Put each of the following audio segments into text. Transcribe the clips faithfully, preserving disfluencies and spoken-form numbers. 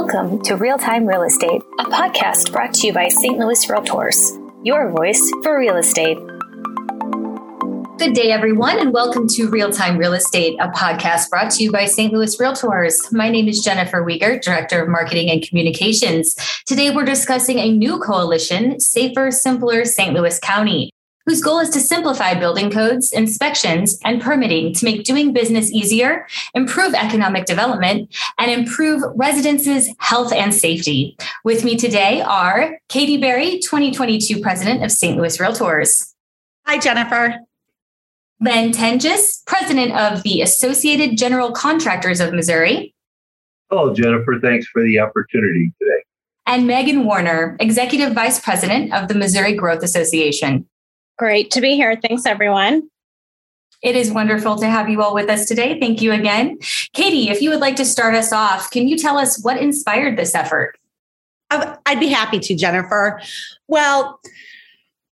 Welcome to Real Time Real Estate, a podcast brought to you by Saint Louis Realtors, your voice for real estate. Good day, everyone, and welcome to Real Time Real Estate, a podcast brought to you by Saint Louis Realtors. My name is Jennifer Wieger, Director of Marketing and Communications. Today, we're discussing a new coalition, Safer, Simpler Saint Louis County, whose goal is to simplify building codes, inspections, and permitting to make doing business easier, improve economic development, and improve residents' health and safety. With me today are Katie Berry, twenty twenty-two President of Saint Louis Realtors. Hi, Jennifer. Len Tenges, President of the Associated General Contractors of Missouri. Hello, Jennifer. Thanks for the opportunity today. And Megan Warner, Executive Vice President of the Missouri Growth Association. Great to be here. Thanks, everyone. It is wonderful to have you all with us today. Thank you again. Katie, if you would like to start us off, can you tell us what inspired this effort? I'd be happy to, Jennifer. Well,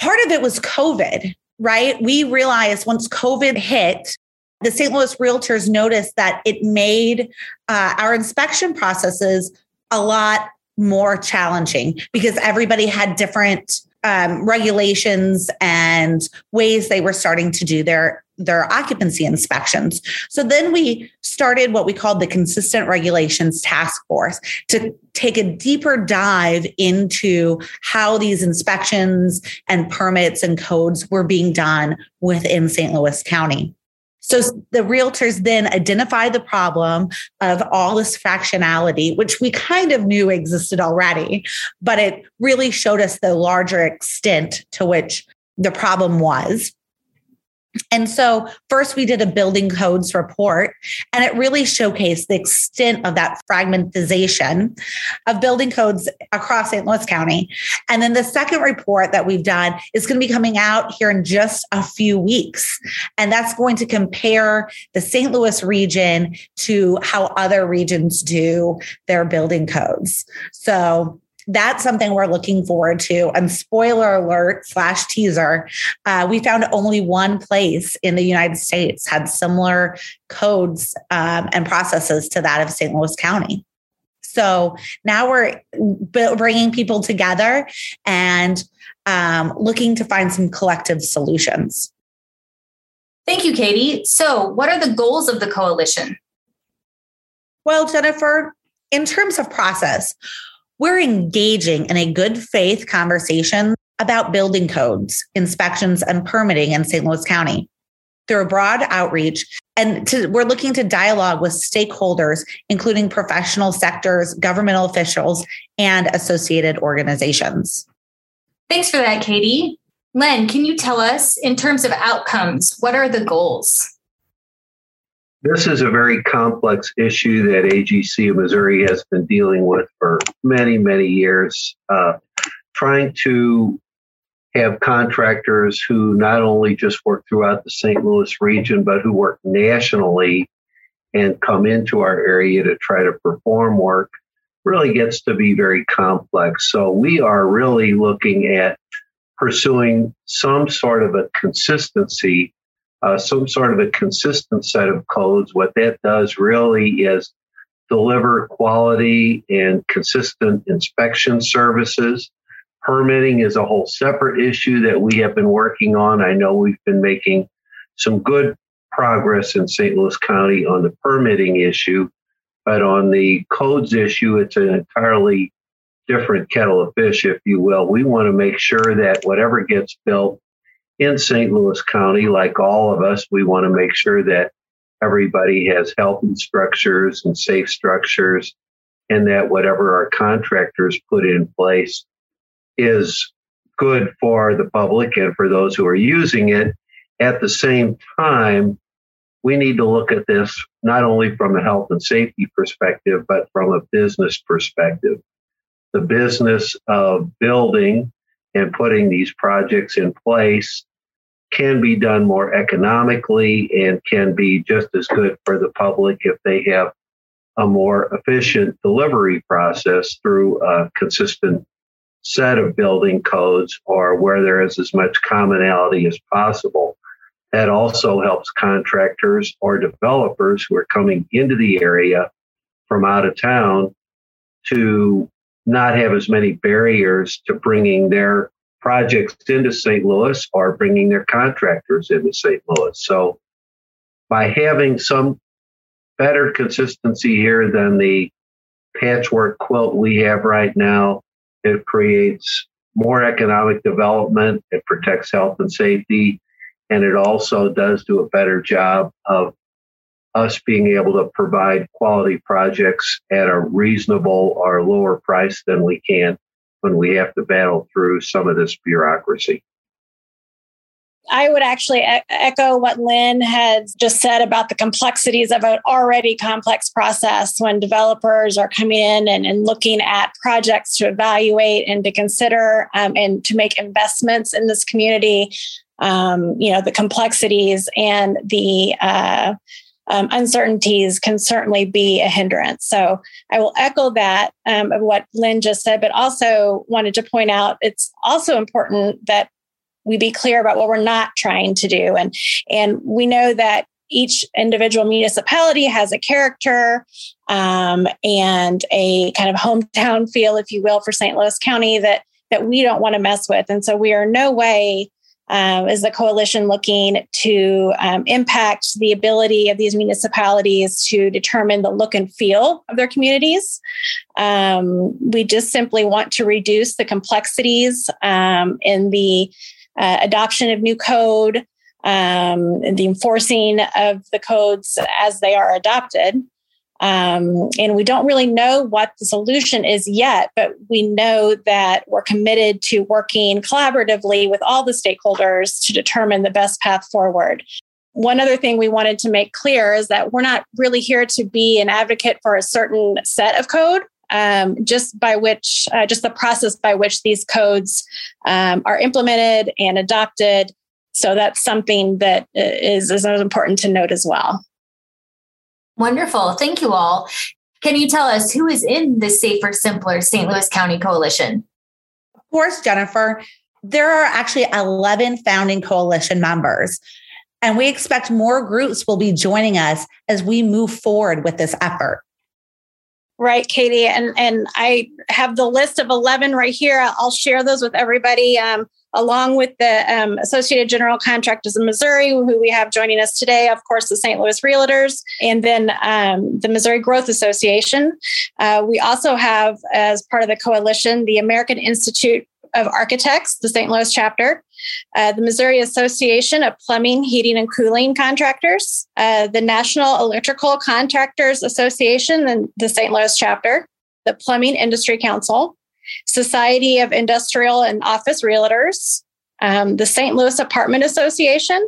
part of it was COVID, right? We realized once COVID hit, the Saint Louis Realtors noticed that it made uh, our inspection processes a lot more challenging because everybody had different Um, regulations and ways they were starting to do their, their occupancy inspections. So then we started what we called the Consistent Regulations Task Force to take a deeper dive into how these inspections and permits and codes were being done within Saint Louis County. So the realtors then identified the problem of all this fractionality, which we kind of knew existed already, but it really showed us the larger extent to which the problem was. And so first we did a building codes report, and it really showcased the extent of that fragmentization of building codes across Saint Louis County. And then the second report that we've done is going to be coming out here in just a few weeks. And that's going to compare the Saint Louis region to how other regions do their building codes. So that's something we're looking forward to. And spoiler alert slash teaser, uh, we found only one place in the United States had similar codes um, and processes to that of Saint Louis County. So now we're bringing people together and um, looking to find some collective solutions. Thank you, Katie. So what are the goals of the coalition? Well, Jennifer, in terms of process, we're engaging in a good faith conversation about building codes, inspections, and permitting in Saint Louis County through a broad outreach. And to, we're looking to dialogue with stakeholders, including professional sectors, governmental officials, and associated organizations. Thanks for that, Katie. Len, can you tell us, in terms of outcomes, what are the goals? This is a very complex issue that A G C of Missouri has been dealing with for many, many years, uh, trying to have contractors who not only just work throughout the Saint Louis region, but who work nationally and come into our area to try to perform work really gets to be very complex. So we are really looking at pursuing some sort of a consistency Uh, some sort of a consistent set of codes. What that does really is deliver quality and consistent inspection services. Permitting is a whole separate issue that we have been working on. I know we've been making some good progress in Saint Louis County on the permitting issue, but on the codes issue, it's an entirely different kettle of fish, if you will. We want to make sure that whatever gets built in Saint Louis County, like all of us, we want to make sure that everybody has healthy structures and safe structures, and that whatever our contractors put in place is good for the public and for those who are using it. At the same time, we need to look at this not only from a health and safety perspective, but from a business perspective. The business of building and putting these projects in place can be done more economically and can be just as good for the public if they have a more efficient delivery process through a consistent set of building codes or where there is as much commonality as possible. That also helps contractors or developers who are coming into the area from out of town to not have as many barriers to bringing their projects into Saint Louis or bringing their contractors into Saint Louis. So by having some better consistency here than the patchwork quilt we have right now, it creates more economic development, it protects health and safety, and it also does do a better job of us being able to provide quality projects at a reasonable or lower price than we can when we have to battle through some of this bureaucracy. I would actually e- echo what Lynn had just said about the complexities of an already complex process when developers are coming in and, and looking at projects to evaluate and to consider um, and to make investments in this community. Um, you know, the complexities and the uh, um, uncertainties can certainly be a hindrance. So I will echo that um, of what Lynn just said, but also wanted to point out it's also important that we be clear about what we're not trying to do. And, and we know that each individual municipality has a character um, and a kind of hometown feel, if you will, for Saint Louis County that, that we don't want to mess with. And so we are no way uh, is the coalition looking to um, impact the ability of these municipalities to determine the look and feel of their communities. Um, we just simply want to reduce the complexities um, in the Uh, adoption of new code, um, and the enforcing of the codes as they are adopted. Um, and we don't really know what the solution is yet, but we know that we're committed to working collaboratively with all the stakeholders to determine the best path forward. One other thing we wanted to make clear is that we're not really here to be an advocate for a certain set of code. Um, just by which, uh, just the process by which these codes um, are implemented and adopted. So that's something that is, is important to note as well. Wonderful. Thank you all. Can you tell us who is in the Safer, Simpler Saint Louis County Coalition? Of course, Jennifer. There are actually eleven founding coalition members, and we expect more groups will be joining us as we move forward with this effort. Right, Katie. And and I have the list of eleven right here. I'll share those with everybody, um, along with the um, Associated General Contractors of Missouri, who we have joining us today, of course, the Saint Louis Realtors, and then um, the Missouri Growth Association. Uh, we also have, as part of the coalition, the American Institute of Architects, the Saint Louis chapter, uh, the Missouri Association of Plumbing, Heating, and Cooling Contractors, uh, the National Electrical Contractors Association, and the Saint Louis chapter, the Plumbing Industry Council, Society of Industrial and Office Realtors, um, the Saint Louis Apartment Association,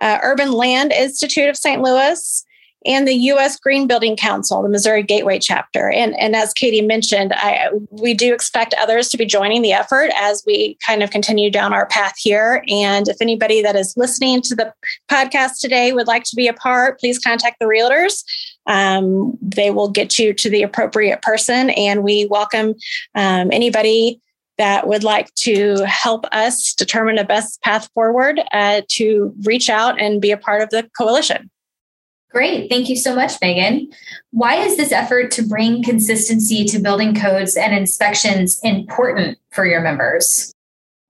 uh, Urban Land Institute of Saint Louis, and the U S Green Building Council, the Missouri Gateway chapter. And, and as Katie mentioned, I, we do expect others to be joining the effort as we kind of continue down our path here. And if anybody that is listening to the podcast today would like to be a part, please contact the Realtors. Um, they will get you to the appropriate person. And we welcome um, anybody that would like to help us determine the best path forward uh, to reach out and be a part of the coalition. Great. Thank you so much, Megan. Why is this effort to bring consistency to building codes and inspections important for your members?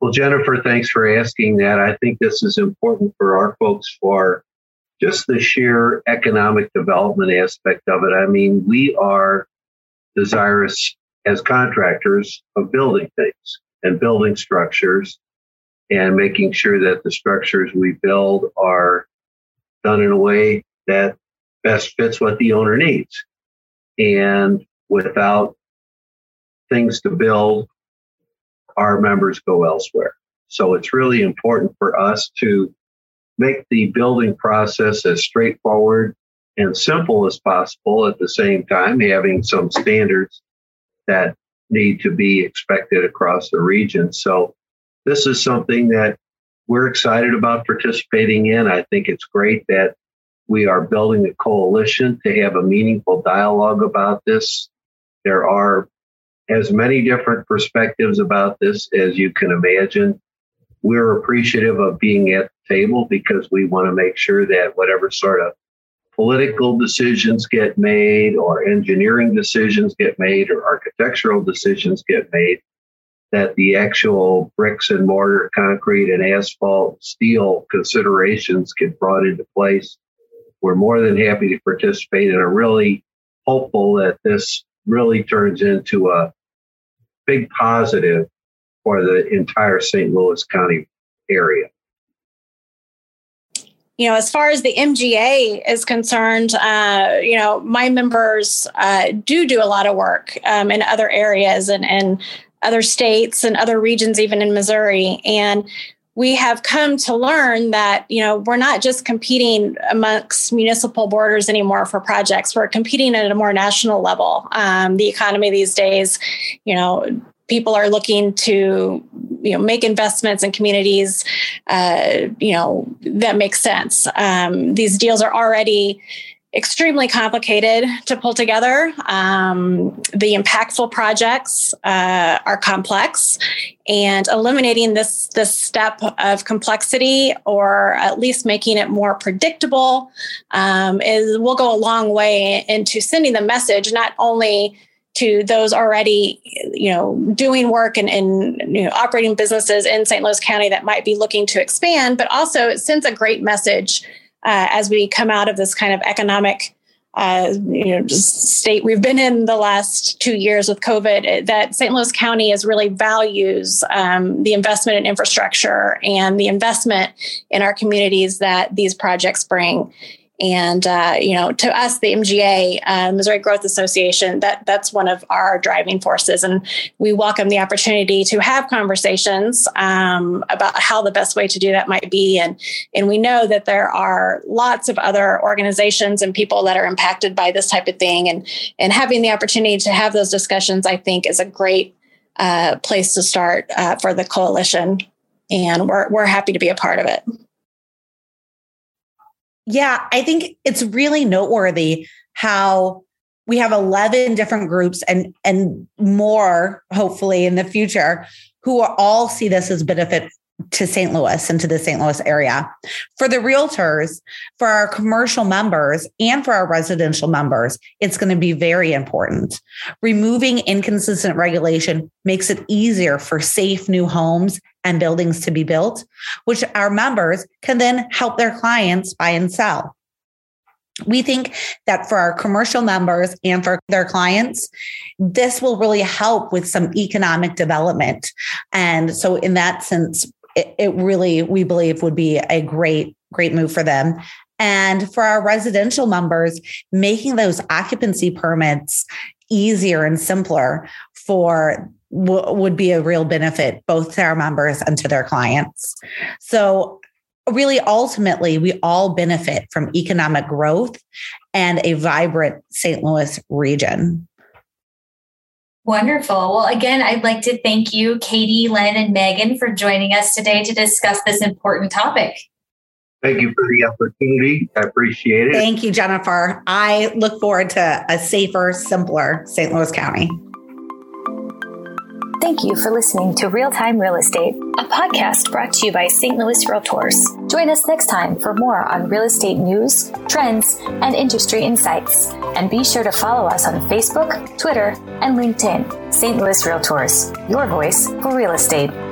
Well, Jennifer, thanks for asking that. I think this is important for our folks for just the sheer economic development aspect of it. I mean, we are desirous as contractors of building things and building structures and making sure that the structures we build are done in a way that best fits what the owner needs. And without things to build, our members go elsewhere. So it's really important for us to make the building process as straightforward and simple as possible, at the same time having some standards that need to be expected across the region. So this is something that we're excited about participating in. I think it's great that we are building a coalition to have a meaningful dialogue about this. There are as many different perspectives about this as you can imagine. We're appreciative of being at the table because we want to make sure that whatever sort of political decisions get made or engineering decisions get made or architectural decisions get made, that the actual bricks and mortar, concrete and asphalt, steel considerations get brought into place. We're more than happy to participate and are really hopeful that this really turns into a big positive for the entire Saint Louis County area. You know, as far as the M G A is concerned, uh, you know, my members uh, do do a lot of work um, in other areas and, and other states and other regions, even in Missouri. And we have come to learn that, you know, we're not just competing amongst municipal borders anymore for projects. We're competing at a more national level. Um, the economy these days, you know, people are looking to, you know, make investments in communities, uh, you know, that make sense. Um, these deals are already extremely complicated to pull together. Um, the impactful projects uh, are complex, and eliminating this, this step of complexity, or at least making it more predictable, um, is will go a long way into sending the message not only to those already, you know, doing work and, and you know, operating businesses in Saint Louis County that might be looking to expand, but also it sends a great message Uh, as we come out of this kind of economic uh, you know, just state we've been in the last two years with COVID, that Saint Louis County is really values um, the investment in infrastructure and the investment in our communities that these projects bring. And, uh, you know, to us, the M G A, uh, Missouri Growth Association, that that's one of our driving forces. And we welcome the opportunity to have conversations um, about how the best way to do that might be. And, and we know that there are lots of other organizations and people that are impacted by this type of thing. And, and having the opportunity to have those discussions, I think, is a great uh, place to start uh, for the coalition. And we're we're happy to be a part of it. Yeah, I think it's really noteworthy how we have eleven different groups and and more, hopefully, in the future, who are all see this as benefit to Saint Louis and to the Saint Louis area. For the realtors, for our commercial members, and for our residential members, it's going to be very important. Removing inconsistent regulation makes it easier for safe new homes and buildings to be built, which our members can then help their clients buy and sell. We think that for our commercial members and for their clients, this will really help with some economic development. And so in that sense, it, it really, we believe, would be a great, great move for them. And for our residential members, making those occupancy permits easier and simpler for w- would be a real benefit both to our members and to their clients. So really, ultimately, we all benefit from economic growth and a vibrant Saint Louis region. Wonderful. Well, again, I'd like to thank you, Katie, Len, and Megan, for joining us today to discuss this important topic. Thank you for the opportunity. I appreciate it. Thank you, Jennifer. I look forward to a safer, simpler Saint Louis County. Thank you for listening to Real Time Real Estate, a podcast brought to you by Saint Louis Realtors. Join us next time for more on real estate news, trends, and industry insights. And be sure to follow us on Facebook, Twitter, and LinkedIn. Saint Louis Realtors, your voice for real estate.